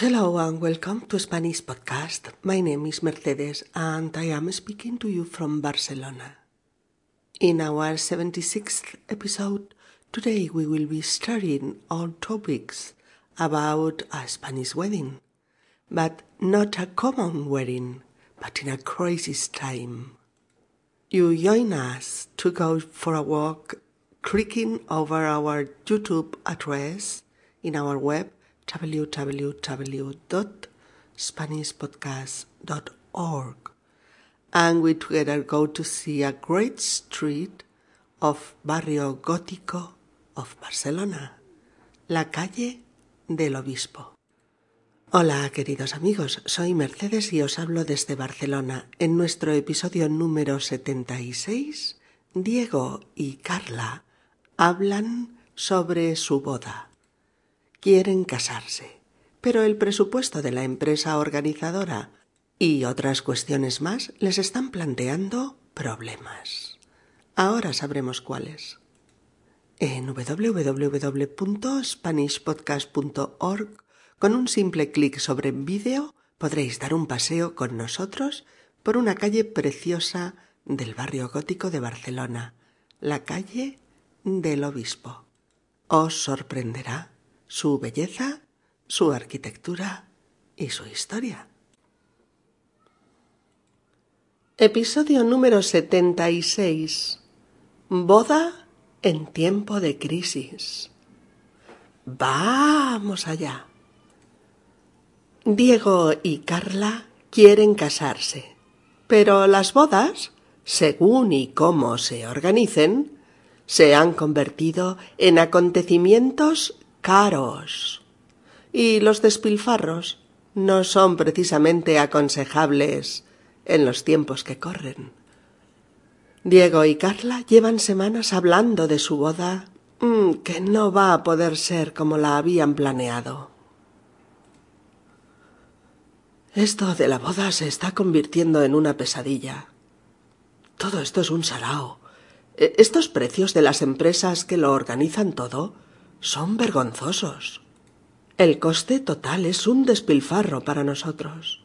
Hello and welcome to Spanish Podcast. My name is Mercedes and I am speaking to you from Barcelona. In our 76th episode, today we will be studying all topics about a Spanish wedding, but not a common wedding, but in a crisis time. You join us to go for a walk, clicking over our YouTube address in our web www.SpanishPodcast.org, and we together go to see a great street of Barrio Gótico of Barcelona, La Calle del Obispo. Hola queridos amigos, soy Mercedes y os hablo desde Barcelona. En nuestro episodio número 76, Diego y Carla hablan sobre su boda. Quieren casarse, pero el presupuesto de la empresa organizadora y otras cuestiones más les están planteando problemas. Ahora sabremos cuáles. En www.SpanishPodcast.org, con un simple clic sobre vídeo, podréis dar un paseo con nosotros por una calle preciosa del barrio gótico de Barcelona, la calle del Obispo. Os sorprenderá su belleza, su arquitectura y su historia. Episodio número 76. Boda en tiempo de crisis. ¡Vamos allá! Diego y Carla quieren casarse, pero las bodas, según y cómo se organicen, se han convertido en acontecimientos caros, y los despilfarros no son precisamente aconsejables en los tiempos que corren. Diego y Carla llevan semanas hablando de su boda, que no va a poder ser como la habían planeado. Esto de la boda se está convirtiendo en una pesadilla. Todo esto es un sarao. Estos precios de las empresas que lo organizan todo son vergonzosos. El coste total es un despilfarro para nosotros.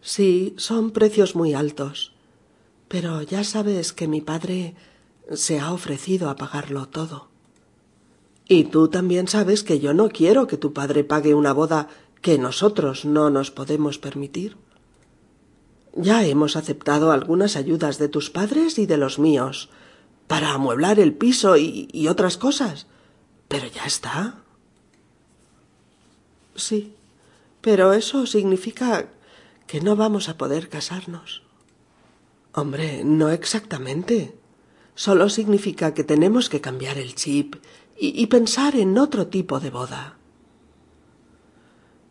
Sí, son precios muy altos, pero ya sabes que mi padre se ha ofrecido a pagarlo todo. Y tú también sabes que yo no quiero que tu padre pague una boda que nosotros no nos podemos permitir. Ya hemos aceptado algunas ayudas de tus padres y de los míos para amueblar el piso y otras cosas. Pero ya está. Sí, pero eso significa que no vamos a poder casarnos. Hombre, no exactamente. Solo significa que tenemos que cambiar el chip y pensar en otro tipo de boda.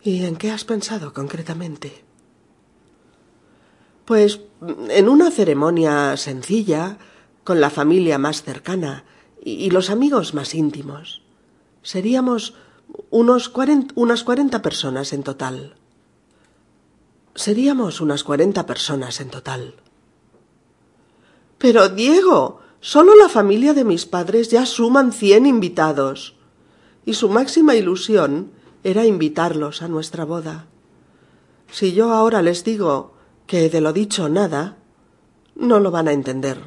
¿Y en qué has pensado concretamente? Pues en una ceremonia sencilla, con la familia más cercana y los amigos más íntimos. Seríamos unas 40 personas en total. Pero Diego, solo la familia de mis padres ya suman 100 invitados. Y su máxima ilusión era invitarlos a nuestra boda. Si yo ahora les digo que de lo dicho nada, no lo van a entender.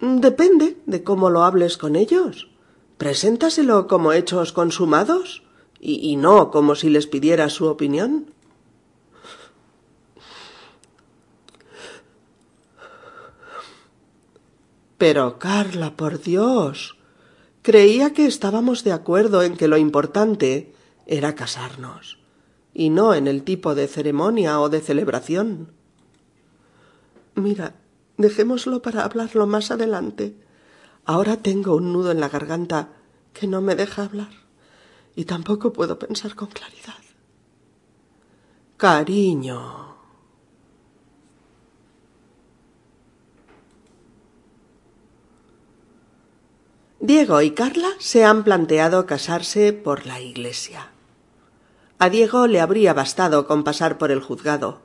Depende de cómo lo hables con ellos. Preséntaselo como hechos consumados y no como si les pidieras su opinión. Pero Carla, por Dios, creía que estábamos de acuerdo en que lo importante era casarnos y no en el tipo de ceremonia o de celebración. Mira, dejémoslo para hablarlo más adelante. Ahora tengo un nudo en la garganta que no me deja hablar y tampoco puedo pensar con claridad. Cariño. Diego y Carla se han planteado casarse por la iglesia. A Diego le habría bastado con pasar por el juzgado,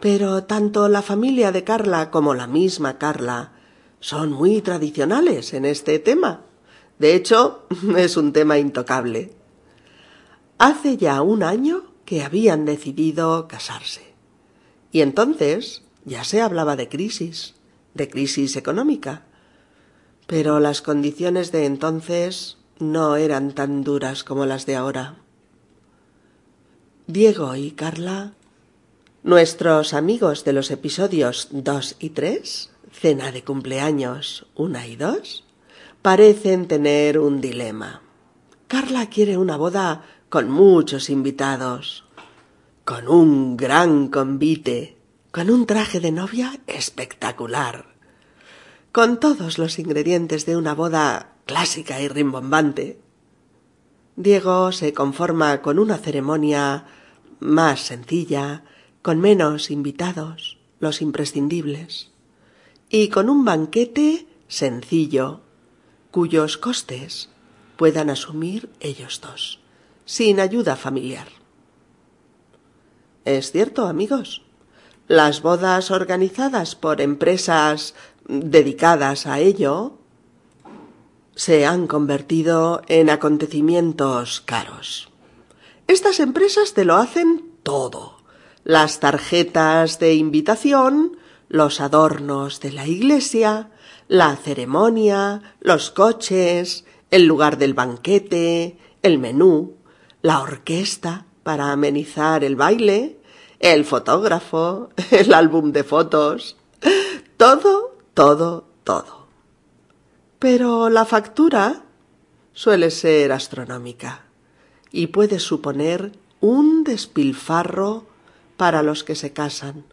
pero tanto la familia de Carla como la misma Carla son muy tradicionales en este tema. De hecho, es un tema intocable. Hace ya un año que habían decidido casarse. Y entonces ya se hablaba de crisis económica. Pero las condiciones de entonces no eran tan duras como las de ahora. Diego y Carla, nuestros amigos de los episodios 2 y 3, cena de cumpleaños 1 y 2, parecen tener un dilema. Carla quiere una boda con muchos invitados, con un gran convite, con un traje de novia espectacular, con todos los ingredientes de una boda clásica y rimbombante. Diego se conforma con una ceremonia más sencilla, con menos invitados, los imprescindibles, y con un banquete sencillo, cuyos costes puedan asumir ellos dos, sin ayuda familiar. Es cierto, amigos, las bodas organizadas por empresas dedicadas a ello se han convertido en acontecimientos caros. Estas empresas te lo hacen todo: las tarjetas de invitación, los adornos de la iglesia, la ceremonia, los coches, el lugar del banquete, el menú, la orquesta para amenizar el baile, el fotógrafo, el álbum de fotos, todo. Pero la factura suele ser astronómica y puede suponer un despilfarro para los que se casan,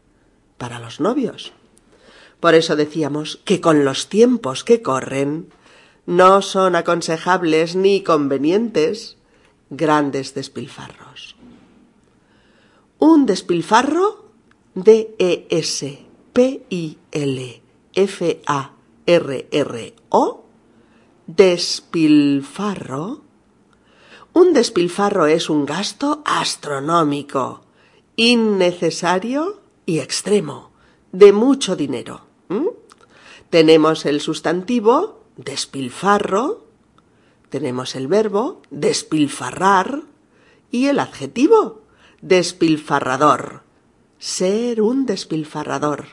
para los novios. Por eso decíamos que con los tiempos que corren no son aconsejables ni convenientes grandes despilfarros. Un despilfarro, despilfarro, despilfarro. Un despilfarro es un gasto astronómico, innecesario y extremo, de mucho dinero. Tenemos el sustantivo despilfarro, tenemos el verbo despilfarrar y el adjetivo despilfarrador, ser un despilfarrador.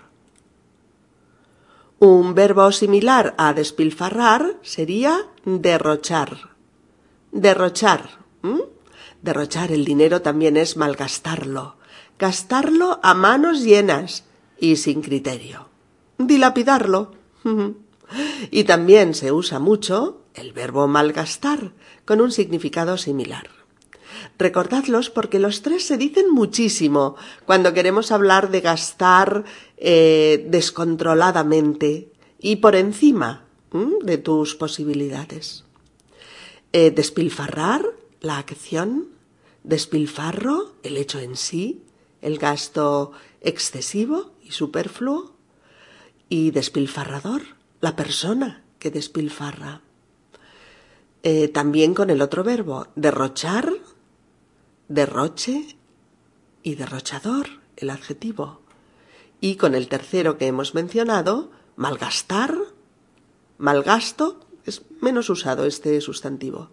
Un verbo similar a despilfarrar sería derrochar. Derrochar el dinero también es malgastarlo, gastarlo a manos llenas y sin criterio, dilapidarlo. Y también se usa mucho el verbo malgastar, con un significado similar. Recordadlos porque los tres se dicen muchísimo cuando queremos hablar de gastar descontroladamente y por encima de tus posibilidades. Despilfarrar, la acción; despilfarro, el hecho en sí, el gasto excesivo y superfluo; y despilfarrador, la persona que despilfarra. También con el otro verbo, derrochar, derroche, y derrochador, el adjetivo. Y con el tercero que hemos mencionado, malgastar, malgasto, es menos usado este sustantivo,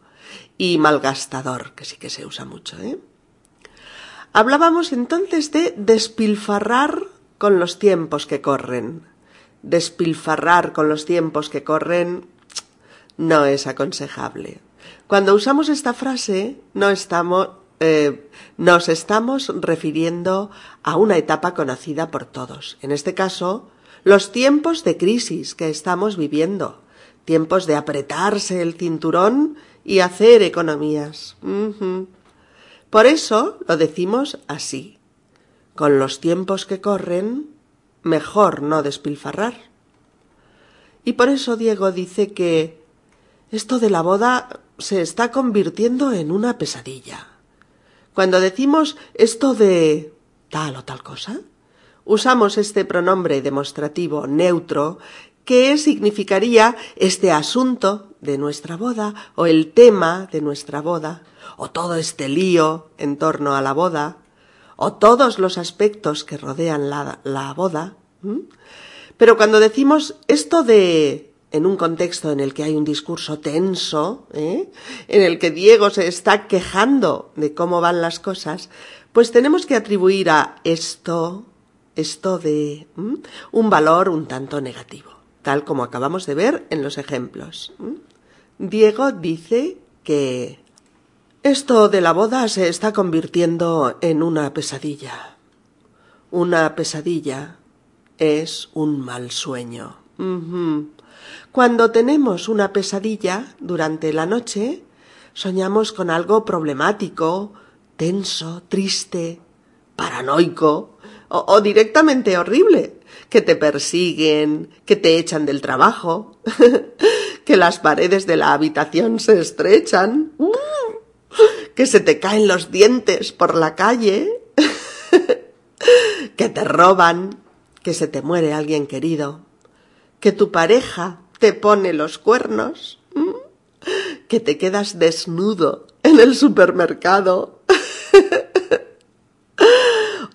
y malgastador, que sí que se usa mucho, Hablábamos entonces de despilfarrar con los tiempos que corren. Despilfarrar con los tiempos que corren no es aconsejable. Cuando usamos esta frase nos estamos refiriendo a una etapa conocida por todos. En este caso, los tiempos de crisis que estamos viviendo, tiempos de apretarse el cinturón y hacer economías. Por eso lo decimos así: con los tiempos que corren, mejor no despilfarrar. Y por eso Diego dice que esto de la boda se está convirtiendo en una pesadilla. Cuando decimos esto de tal o tal cosa, usamos este pronombre demostrativo neutro que significaría este asunto de nuestra boda, o el tema de nuestra boda, o todo este lío en torno a la boda, o todos los aspectos que rodean la boda. Pero cuando decimos esto de en un contexto en el que hay un discurso tenso, en el que Diego se está quejando de cómo van las cosas, pues tenemos que atribuir a esto de un valor un tanto negativo, tal como acabamos de ver en los ejemplos. Diego dice que esto de la boda se está convirtiendo en una pesadilla. Una pesadilla es un mal sueño. Cuando tenemos una pesadilla durante la noche, soñamos con algo problemático, tenso, triste, paranoico o directamente horrible, que te persiguen, que te echan del trabajo, que las paredes de la habitación se estrechan, que se te caen los dientes por la calle, que te roban, que se te muere alguien querido, que tu pareja te pone los cuernos, que te quedas desnudo en el supermercado.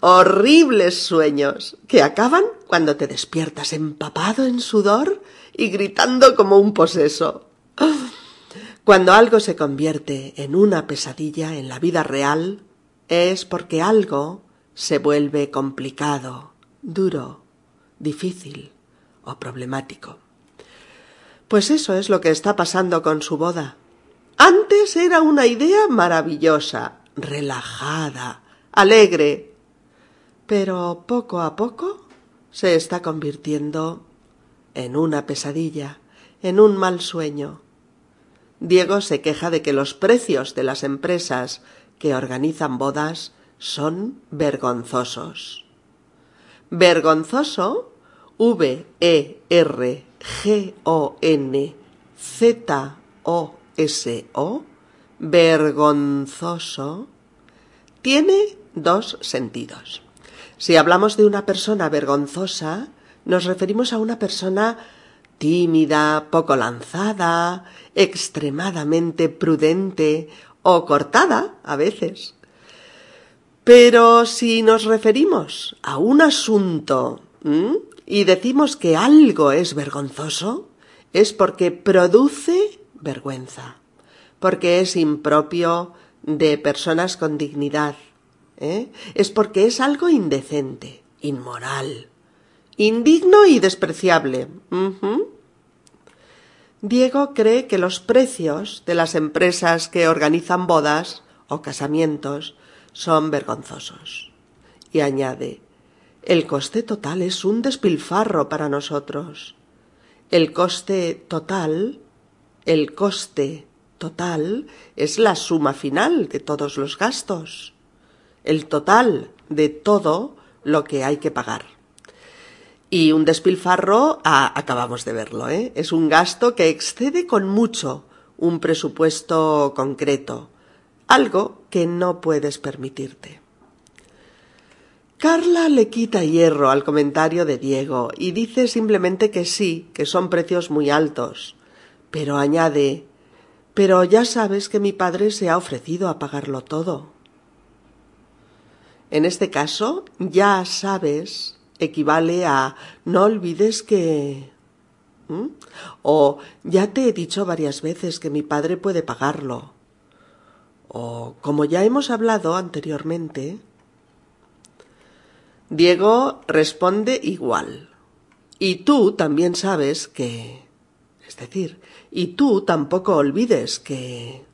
Horribles sueños que acaban cuando te despiertas empapado en sudor y gritando como un poseso. Cuando algo se convierte en una pesadilla en la vida real, es porque algo se vuelve complicado, duro, difícil o problemático. Pues eso es lo que está pasando con su boda. Antes era una idea maravillosa, relajada, alegre, pero poco a poco se está convirtiendo en una pesadilla, en un mal sueño. Diego se queja de que los precios de las empresas que organizan bodas son vergonzosos. Vergonzoso, vergonzoso, vergonzoso, tiene dos sentidos. Si hablamos de una persona vergonzosa, nos referimos a una persona tímida, poco lanzada, extremadamente prudente o cortada a veces. Pero si nos referimos a un asunto y decimos que algo es vergonzoso, es porque produce vergüenza, porque es impropio de personas con dignidad, es porque es algo indecente, inmoral, indigno y despreciable. Diego cree que los precios de las empresas que organizan bodas o casamientos son vergonzosos. Y añade, el coste total es un despilfarro para nosotros. El coste total es la suma final de todos los gastos, el total de todo lo que hay que pagar. Y un despilfarro, acabamos de verlo, es un gasto que excede con mucho un presupuesto concreto, algo que no puedes permitirte. Carla le quita hierro al comentario de Diego y dice simplemente que sí, que son precios muy altos, pero añade, pero ya sabes que mi padre se ha ofrecido a pagarlo todo. En este caso, ya sabes equivale a no olvides que... o ya te he dicho varias veces que mi padre puede pagarlo. O como ya hemos hablado anteriormente. Diego responde igual. Y tú también sabes que... Es decir, y tú tampoco olvides que...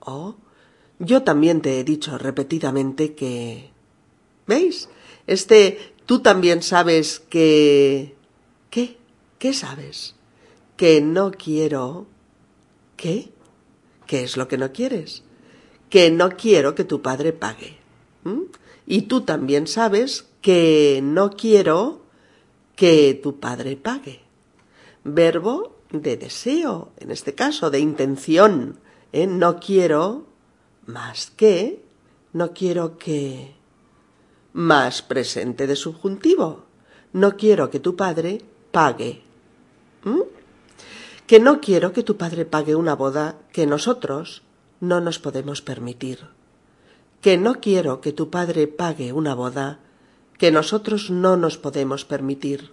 O yo también te he dicho repetidamente que... ¿Veis? Tú también sabes que... ¿Qué? ¿Qué sabes? Que no quiero... ¿Qué? ¿Qué es lo que no quieres? Que no quiero que tu padre pague. Y tú también sabes que no quiero que tu padre pague. Verbo de deseo, en este caso, de intención. No quiero más que... No quiero que... Más presente de subjuntivo. No quiero que tu padre pague. Que no quiero que tu padre pague una boda que nosotros no nos podemos permitir. Que no quiero que tu padre pague una boda que nosotros no nos podemos permitir.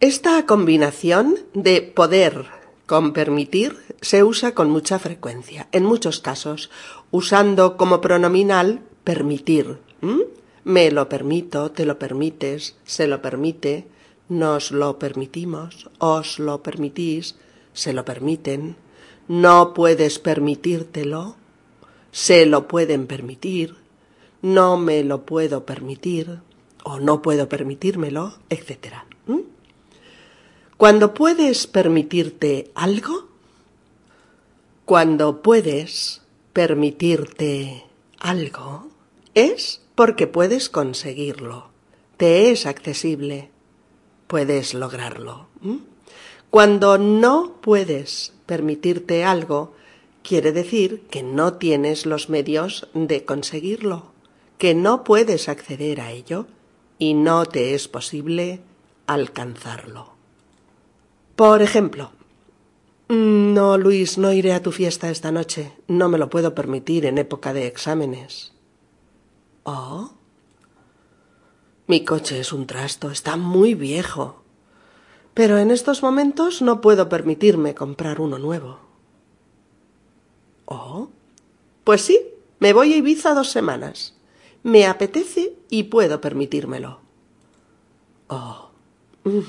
Esta combinación de poder con permitir se usa con mucha frecuencia, en muchos casos, usando como pronominal permitir. Me lo permito, te lo permites, se lo permite, nos lo permitimos, os lo permitís, se lo permiten, no puedes permitírtelo, se lo pueden permitir, no me lo puedo permitir o no puedo permitírmelo, etc. Cuando puedes permitirte algo, es porque puedes conseguirlo, te es accesible, puedes lograrlo. Cuando no puedes permitirte algo, quiere decir que no tienes los medios de conseguirlo, que no puedes acceder a ello y no te es posible alcanzarlo. Por ejemplo, no, Luis, no iré a tu fiesta esta noche. No me lo puedo permitir en época de exámenes. Oh, mi coche es un trasto, está muy viejo. Pero en estos momentos no puedo permitirme comprar uno nuevo. Oh, pues sí, me voy a Ibiza 2 semanas. Me apetece y puedo permitírmelo. Oh.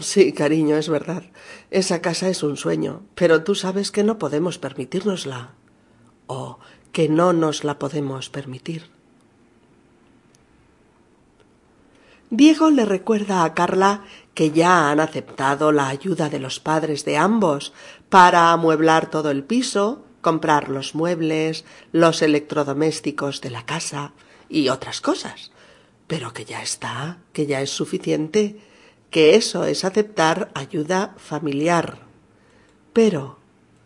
Sí, cariño, es verdad. Esa casa es un sueño, pero tú sabes que no podemos permitírnosla. O que no nos la podemos permitir. Diego le recuerda a Carla que ya han aceptado la ayuda de los padres de ambos para amueblar todo el piso, comprar los muebles, los electrodomésticos de la casa y otras cosas. Pero que ya está, que ya es suficiente, que eso es aceptar ayuda familiar, pero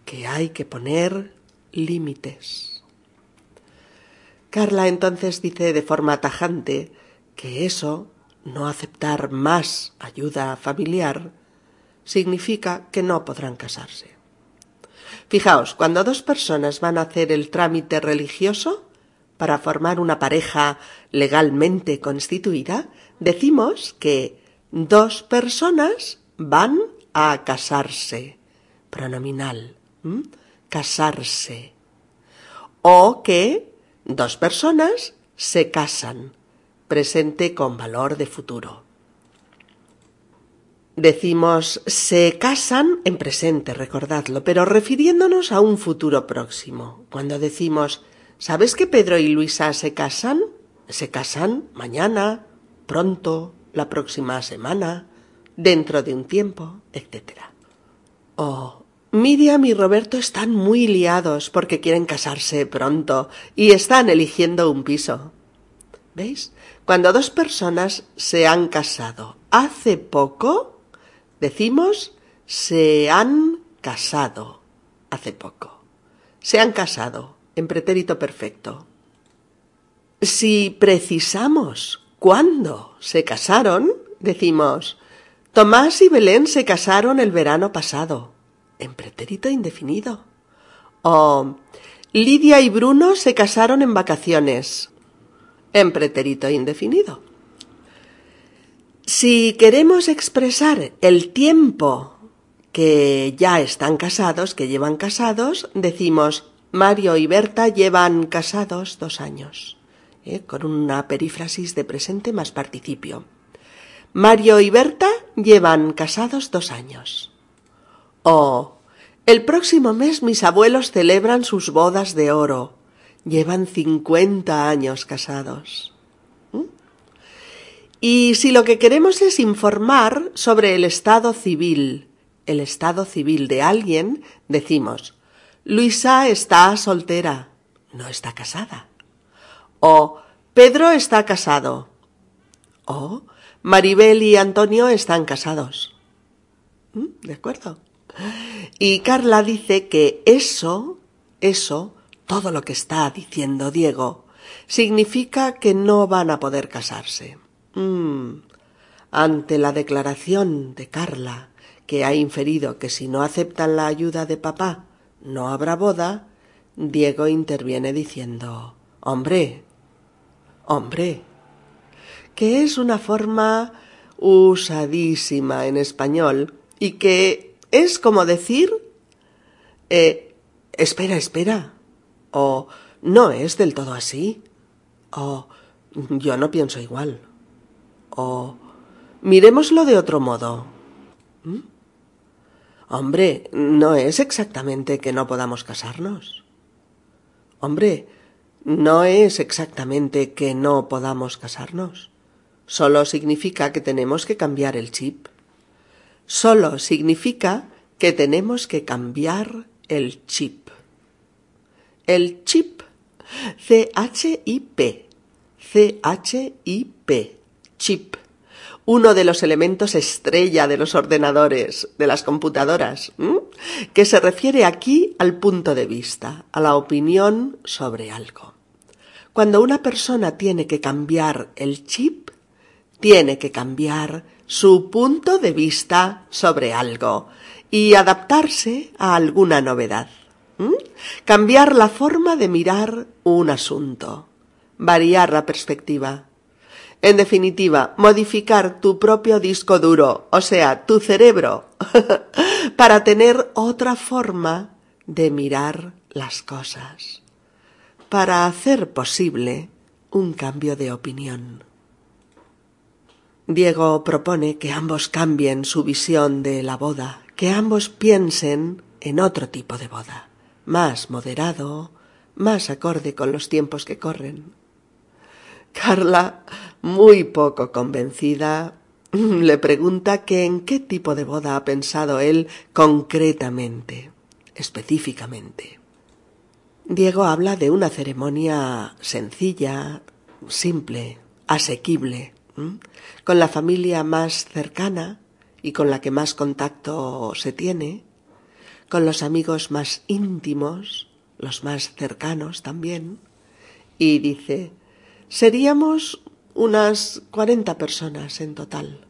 que hay que poner límites. Carla entonces dice de forma tajante que eso, no aceptar más ayuda familiar, significa que no podrán casarse. Fijaos, cuando 2 personas van a hacer el trámite religioso para formar una pareja legalmente constituida, decimos que 2 personas van a casarse, pronominal, casarse, o que 2 personas se casan, presente con valor de futuro. Decimos se casan en presente, recordadlo, pero refiriéndonos a un futuro próximo. Cuando decimos, ¿sabes que Pedro y Luisa se casan? Se casan mañana, pronto, la próxima semana, dentro de un tiempo, etc. O Miriam y Roberto están muy liados porque quieren casarse pronto y están eligiendo un piso. ¿Veis? Cuando 2 personas se han casado hace poco, decimos se han casado hace poco. Se han casado en pretérito perfecto. Si precisamos ¿cuándo se casaron?, decimos, Tomás y Belén se casaron el verano pasado, en pretérito indefinido. O Lidia y Bruno se casaron en vacaciones, en pretérito indefinido. Si queremos expresar el tiempo que ya están casados, que llevan casados, decimos, Mario y Berta llevan casados 2 años. Con una perífrasis de presente más participio. Mario y Berta llevan casados 2 años. O el próximo mes mis abuelos celebran sus bodas de oro. Llevan 50 años casados. Y si lo que queremos es informar sobre el estado civil de alguien, decimos, Luisa está soltera, no está casada. O Pedro está casado. O Maribel y Antonio están casados. ¿De acuerdo? Y Carla dice que eso, todo lo que está diciendo Diego, significa que no van a poder casarse. Ante la declaración de Carla, que ha inferido que si no aceptan la ayuda de papá no habrá boda, Diego interviene diciendo, Hombre, que es una forma usadísima en español y que es como decir espera, espera, o no es del todo así, o yo no pienso igual, o miremoslo de otro modo. ¿Mm? Hombre, no es exactamente que no podamos casarnos. Hombre, no es exactamente que no podamos casarnos. Solo significa que tenemos que cambiar el chip. Solo significa que tenemos que cambiar el chip. El chip. C-H-I-P. C-H-I-P. Chip. Uno de los elementos estrella de los ordenadores, de las computadoras, que se refiere aquí al punto de vista, a la opinión sobre algo. Cuando una persona tiene que cambiar el chip, tiene que cambiar su punto de vista sobre algo y adaptarse a alguna novedad. Cambiar la forma de mirar un asunto, variar la perspectiva. En definitiva, modificar tu propio disco duro, o sea, tu cerebro, para tener otra forma de mirar las cosas, para hacer posible un cambio de opinión. Diego propone que ambos cambien su visión de la boda, que ambos piensen en otro tipo de boda, más moderado, más acorde con los tiempos que corren. Carla, muy poco convencida, le pregunta que en qué tipo de boda ha pensado él concretamente, específicamente. Diego habla de una ceremonia sencilla, simple, asequible, con la familia más cercana y con la que más contacto se tiene, con los amigos más íntimos, los más cercanos también, y dice: seríamos unas 40 personas en total,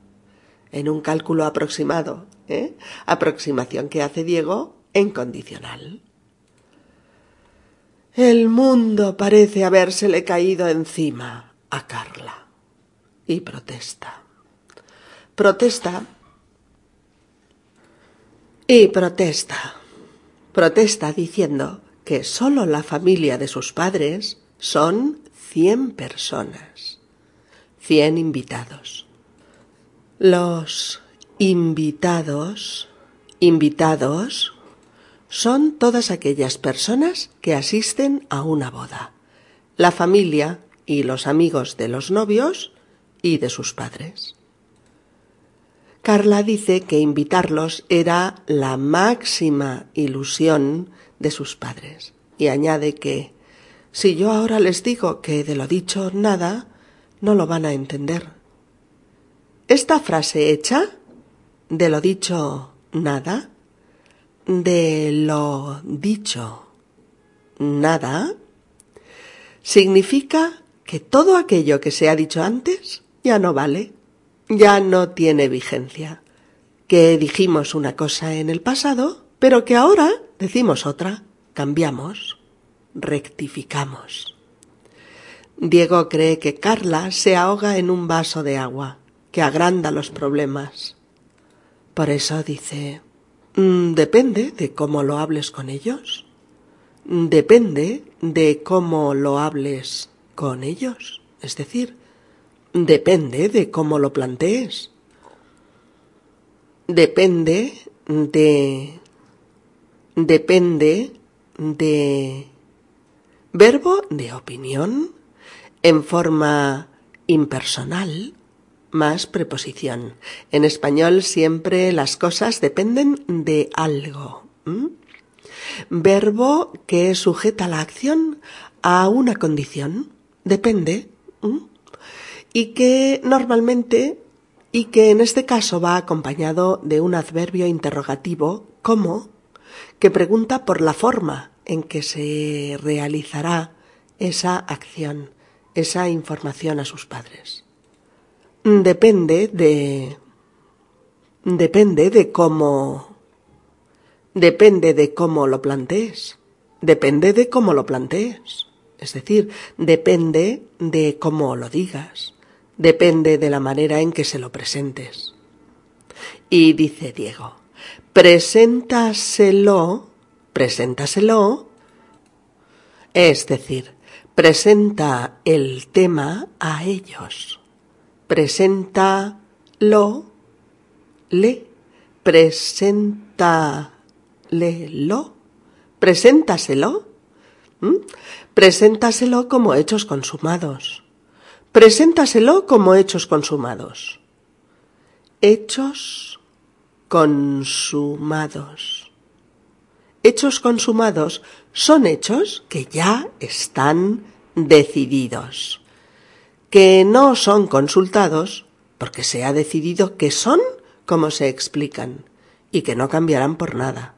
en un cálculo aproximado, aproximación que hace Diego en condicional. El mundo parece habérsele caído encima a Carla y protesta. Protesta y protesta. Protesta diciendo que solo la familia de sus padres son 100 personas, 100 invitados. Los invitados, son todas aquellas personas que asisten a una boda, la familia y los amigos de los novios y de sus padres. Carla dice que invitarlos era la máxima ilusión de sus padres y añade que si yo ahora les digo que de lo dicho nada, no lo van a entender. Esta frase hecha, de lo dicho nada, de lo dicho nada, significa que todo aquello que se ha dicho antes ya no vale, ya no tiene vigencia, que dijimos una cosa en el pasado, pero que ahora decimos otra, cambiamos. Rectificamos. Diego cree que Carla se ahoga en un vaso de agua, que agranda los problemas. Por eso dice: depende de cómo lo hables con ellos. Depende de cómo lo hables con ellos. Es decir, depende de cómo lo plantees. Depende de... Verbo de opinión en forma impersonal más preposición. En español siempre las cosas dependen de algo. Verbo que sujeta la acción a una condición, depende, y que en este caso va acompañado de un adverbio interrogativo, como, que pregunta por la forma en que se realizará esa acción, esa información a sus padres. Depende de cómo lo plantees. Depende de cómo lo plantees. Es decir, depende de cómo lo digas. Depende de la manera en que se lo presentes. Y dice Diego, preséntaselo, es decir, presenta el tema a ellos. Preséntaselo. Preséntaselo como hechos consumados. Hechos consumados son hechos que ya están decididos, que no son consultados porque se ha decidido que son como se explican y que no cambiarán por nada.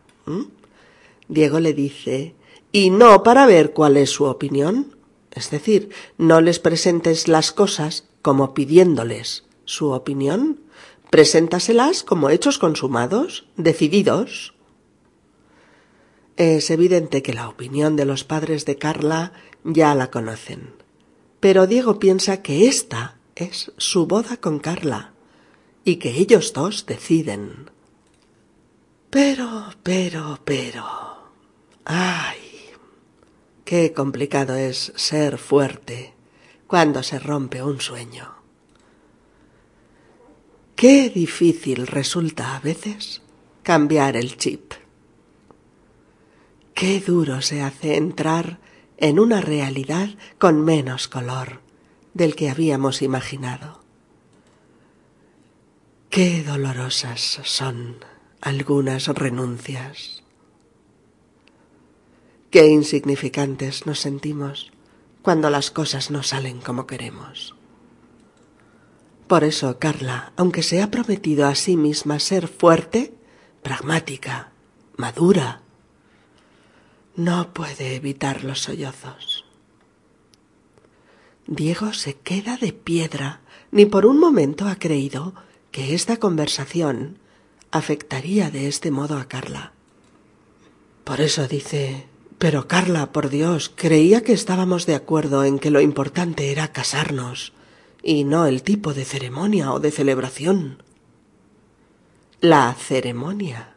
Diego le dice, y no para ver cuál es su opinión, es decir, no les presentes las cosas como pidiéndoles su opinión, preséntaselas como hechos consumados, decididos. Es evidente que la opinión de los padres de Carla ya la conocen, pero Diego piensa que esta es su boda con Carla y que ellos dos deciden. Pero... ¡Ay! Qué complicado es ser fuerte cuando se rompe un sueño. Qué difícil resulta a veces cambiar el chip. Qué duro se hace entrar en una realidad con menos color del que habíamos imaginado. Qué dolorosas son algunas renuncias. Qué insignificantes nos sentimos cuando las cosas no salen como queremos. Por eso Carla, aunque se ha prometido a sí misma ser fuerte, pragmática, madura, no puede evitar los sollozos. Diego se queda de piedra. Ni por un momento ha creído que esta conversación afectaría de este modo a Carla. Por eso dice, pero Carla, por Dios, creía que estábamos de acuerdo en que lo importante era casarnos y no el tipo de ceremonia o de celebración. La ceremonia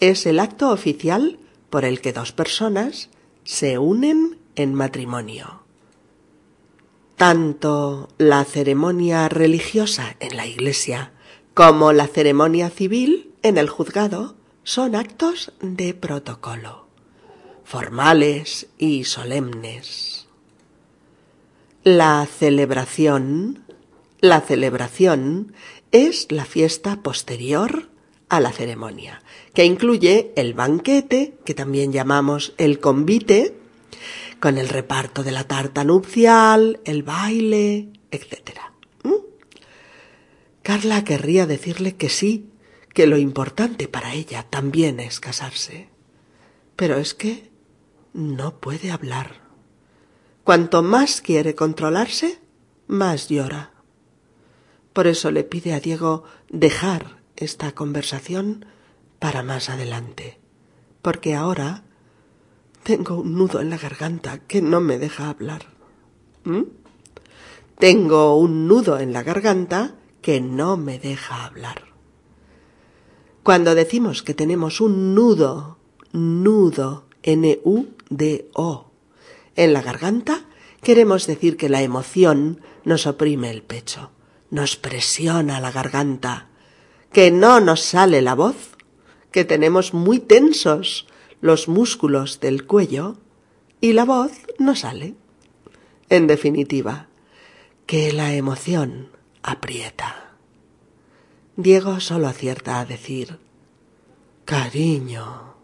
es el acto oficial por el que dos personas se unen en matrimonio. Tanto la ceremonia religiosa en la iglesia como la ceremonia civil en el juzgado son actos de protocolo, formales y solemnes. La celebración es la fiesta posterior a la ceremonia, que incluye el banquete, que también llamamos el convite, con el reparto de la tarta nupcial, el baile, etc. Carla querría decirle que sí, que lo importante para ella también es casarse, pero es que no puede hablar. Cuanto más quiere controlarse, más llora. Por eso le pide a Diego dejar esta conversación para más adelante, porque ahora tengo un nudo en la garganta que no me deja hablar. Cuando decimos que tenemos un nudo, N-U-D-O, en la garganta, queremos decir que la emoción nos oprime el pecho, nos presiona la garganta, que no nos sale la voz, que tenemos muy tensos los músculos del cuello y la voz no sale. En definitiva, que la emoción aprieta. Diego solo acierta a decir, cariño.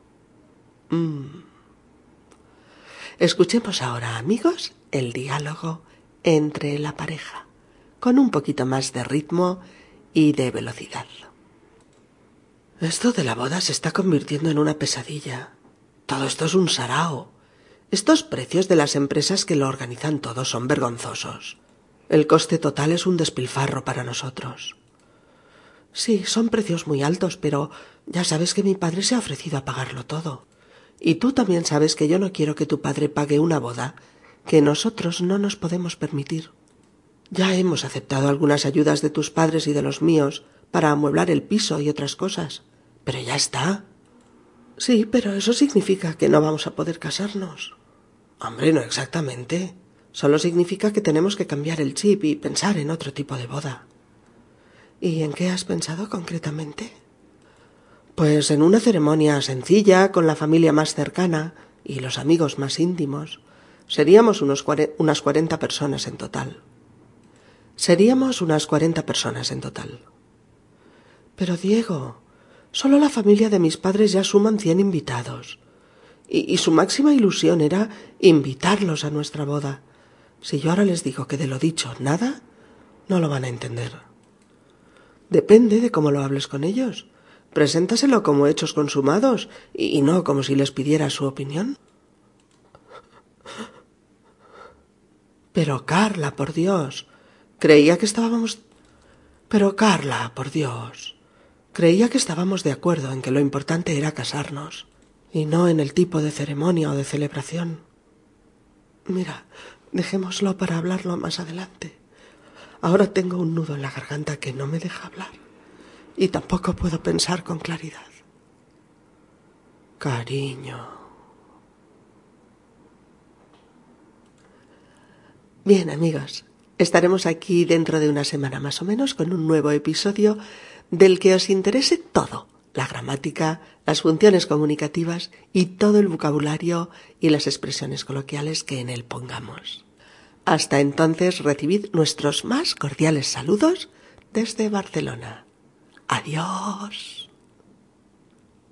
Escuchemos ahora, amigos, el diálogo entre la pareja, con un poquito más de ritmo y de velocidad. Esto de la boda se está convirtiendo en una pesadilla. Todo esto es un sarao. Estos precios de las empresas que lo organizan todo son vergonzosos. El coste total es un despilfarro para nosotros. Sí, son precios muy altos, pero ya sabes que mi padre se ha ofrecido a pagarlo todo. Y tú también sabes que yo no quiero que tu padre pague una boda que nosotros no nos podemos permitir. Ya hemos aceptado algunas ayudas de tus padres y de los míos para amueblar el piso y otras cosas, pero ya está. Sí, pero eso significa que no vamos a poder casarnos. Hombre, no exactamente. Solo significa que tenemos que cambiar el chip y pensar en otro tipo de boda. ¿Y en qué has pensado concretamente? Pues en una ceremonia sencilla, con la familia más cercana y los amigos más íntimos. Seríamos unas 40 personas en total. Pero Diego, solo la familia de mis padres ya suman 100 invitados. Y su máxima ilusión era invitarlos a nuestra boda. Si yo ahora les digo que de lo dicho nada, no lo van a entender. Depende de cómo lo hables con ellos. Preséntaselo como hechos consumados y no como si les pidiera su opinión. Pero Carla, por Dios, creía que estábamos de acuerdo en que lo importante era casarnos y no en el tipo de ceremonia o de celebración. Mira, dejémoslo para hablarlo más adelante. Ahora tengo un nudo en la garganta que no me deja hablar y tampoco puedo pensar con claridad. Cariño. Bien, amigos, estaremos aquí dentro de una semana más o menos con un nuevo episodio del que os interese todo: la gramática, las funciones comunicativas y todo el vocabulario y las expresiones coloquiales que en él pongamos. Hasta entonces, recibid nuestros más cordiales saludos desde Barcelona. Adiós.